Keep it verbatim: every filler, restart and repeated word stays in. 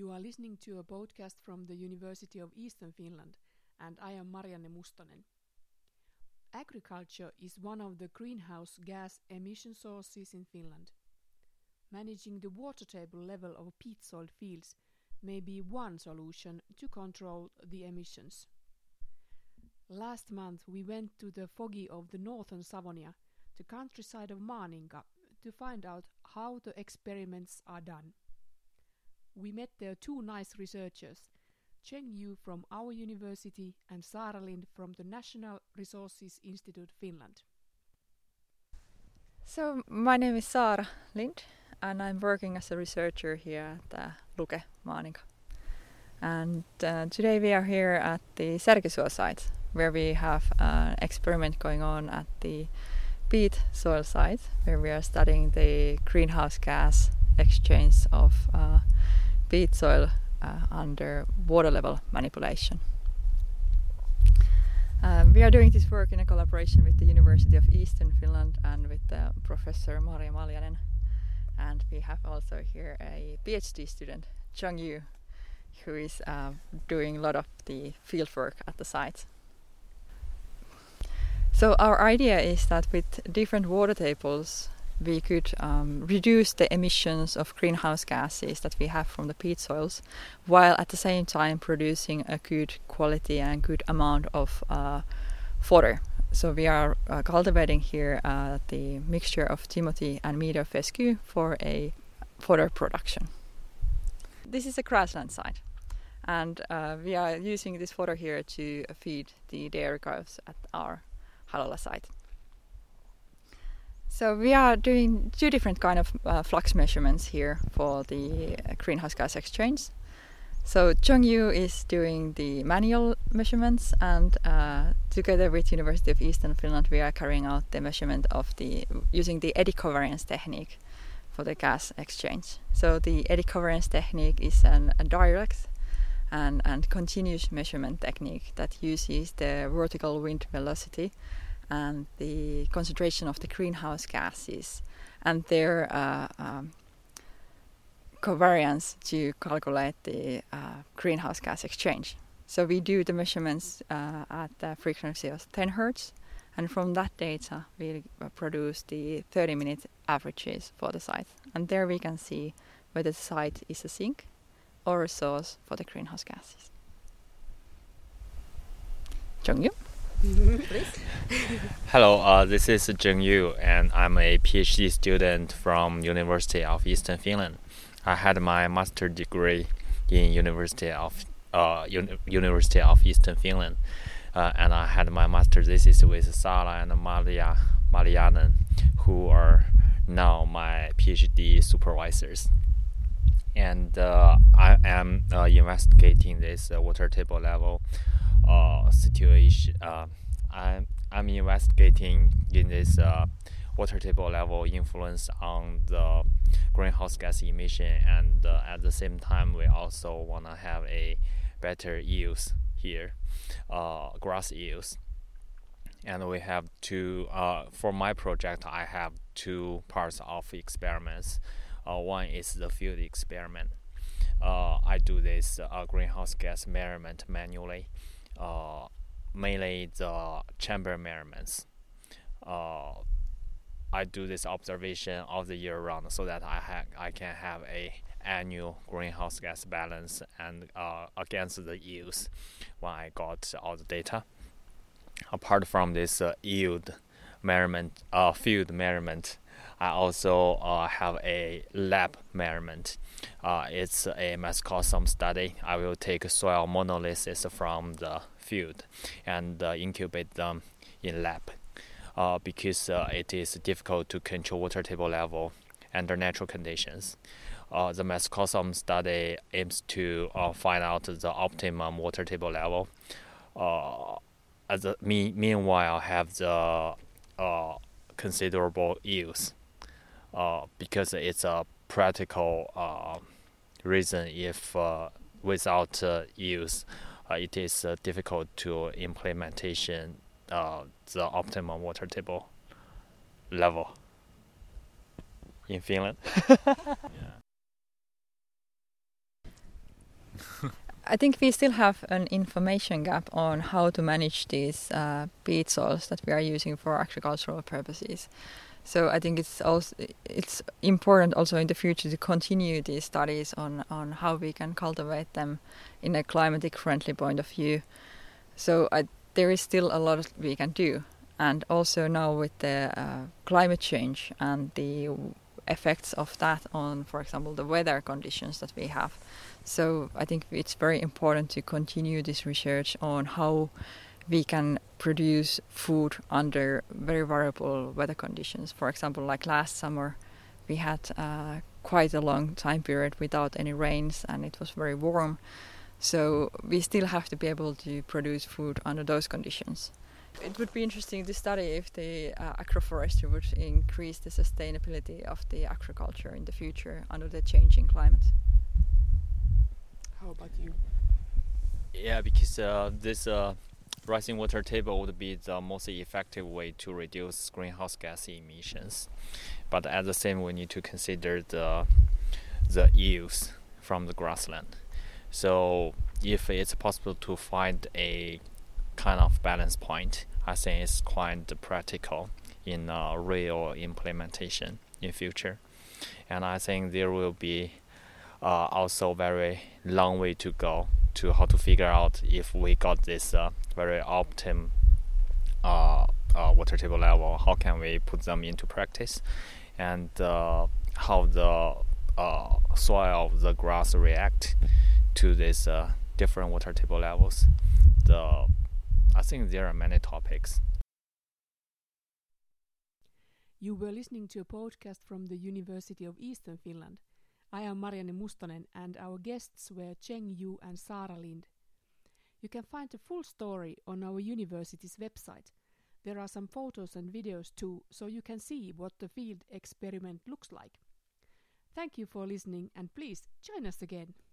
You are listening to a podcast from the University of Eastern Finland, and I am Marianne Mustonen. Agriculture is one of the greenhouse gas emission sources in Finland. Managing the water table level of peat soil fields may be one solution to control the emissions. Last month we went to the Fogi of the northern Savonia, the countryside of Maaninka, to find out how the experiments are done. We met there two nice researchers, Zheng Yu from our university and Saara Lind from the Natural Resources Institute Finland. So my name is Saara Lind and I'm working as a researcher here at uh, Luke Maaninka. And uh, today we are here at the Serkisuo site, where we have an experiment going on at the peat soil site, where we are studying the greenhouse gas exchange of uh, peat soil uh, under water level manipulation. Um, we are doing this work in a collaboration with the University of Eastern Finland and with uh, Professor Maria Maljanen, and we have also here a PhD student, Chung Yu, who is uh, doing a lot of the field work at the site. So our idea is that with different water tables we could um, reduce the emissions of greenhouse gases that we have from the peat soils, while at the same time producing a good quality and good amount of uh, fodder. So we are uh, cultivating here uh, the mixture of timothy and meadow fescue for a fodder production. This is a grassland site, and uh, we are using this fodder here to feed the dairy cows at our Halala site. So we are doing two different kind of uh, flux measurements here for the uh, greenhouse gas exchange. So Chung Yu is doing the manual measurements, and uh, together with University of Eastern Finland we are carrying out the measurement of the using the eddy covariance technique for the gas exchange. So the eddy covariance technique is an, a direct and, and continuous measurement technique that uses the vertical wind velocity and the concentration of the greenhouse gases and their uh, um, covariance to calculate the uh, greenhouse gas exchange. So we do the measurements uh, at the frequency of ten hertz, and from that data we produce the thirty minute averages for the site, and there we can see whether the site is a sink or a source for the greenhouse gases. Chung Yu. Hello, uh, this is Zheng Yu, and I'm a PhD student from University of Eastern Finland. I had my master's degree in University of uh, Uni- University of Eastern Finland, uh, and I had my master's thesis with Saara and Maria Maljanen, who are now my PhD supervisors. And uh, I am uh, investigating this uh, water table level Uh, situation. Uh, I'm I'm investigating in this uh, water table level influence on the greenhouse gas emission, and uh, at the same time we also wanna have a better yields here, uh, grass yields. And we have two. Uh, for my project, I have two parts of experiments. Uh, one is the field experiment. Uh, I do this uh, greenhouse gas measurement manually. Uh, mainly the chamber measurements. Uh, I do this observation all the year round, so that I ha- I can have a annual greenhouse gas balance and uh, against the yields when I got all the data. Apart from this uh, yield measurement, uh, field measurement, I also uh, have a lab measurement. Uh, it's a mescosome study. I will take soil monoliths from the field and uh, incubate them in lab uh, because uh, it is difficult to control water table level under natural conditions. Uh, the mescosome study aims to uh, find out the optimum water table level. Uh, as a, me- meanwhile, have the uh, considerable yields. Uh, because it's a practical uh, reason if uh, without uh, use uh, it is uh, difficult to implementation uh, the optimum water table level in Finland. Yeah. I think we still have an information gap on how to manage these uh, peat soils that we are using for agricultural purposes. So I think it's also it's important also in the future to continue these studies on, on how we can cultivate them in a climatic friendly point of view. So I, there is still a lot we can do, and also now with the uh, climate change and the effects of that on, for example, the weather conditions that we have. So I think it's very important to continue this research on how we can produce food under very variable weather conditions. For example, like last summer, we had uh, quite a long time period without any rains, and it was very warm. So we still have to be able to produce food under those conditions. It would be interesting to study if the uh, agroforestry would increase the sustainability of the agriculture in the future under the changing climate. How about you? Yeah, because uh, this uh, rising water table would be the most effective way to reduce greenhouse gas emissions. But at the same, we need to consider the the yields from the grassland. So if it's possible to find a kind of balance point, I think it's quite practical in uh, real implementation in future. And I think there will be Uh, also very long way to go to how to figure out if we got this uh, very optimum uh, uh, water table level, how can we put them into practice, and uh, how the uh, soil, the grass react to these uh, different water table levels. The, I think there are many topics. You were listening to a podcast from the University of Eastern Finland. I am Marianne Mustonen, and our guests were Zheng Yu and Saara Lind. You can find the full story on our university's website. There are some photos and videos too, so you can see what the field experiment looks like. Thank you for listening, and please join us again.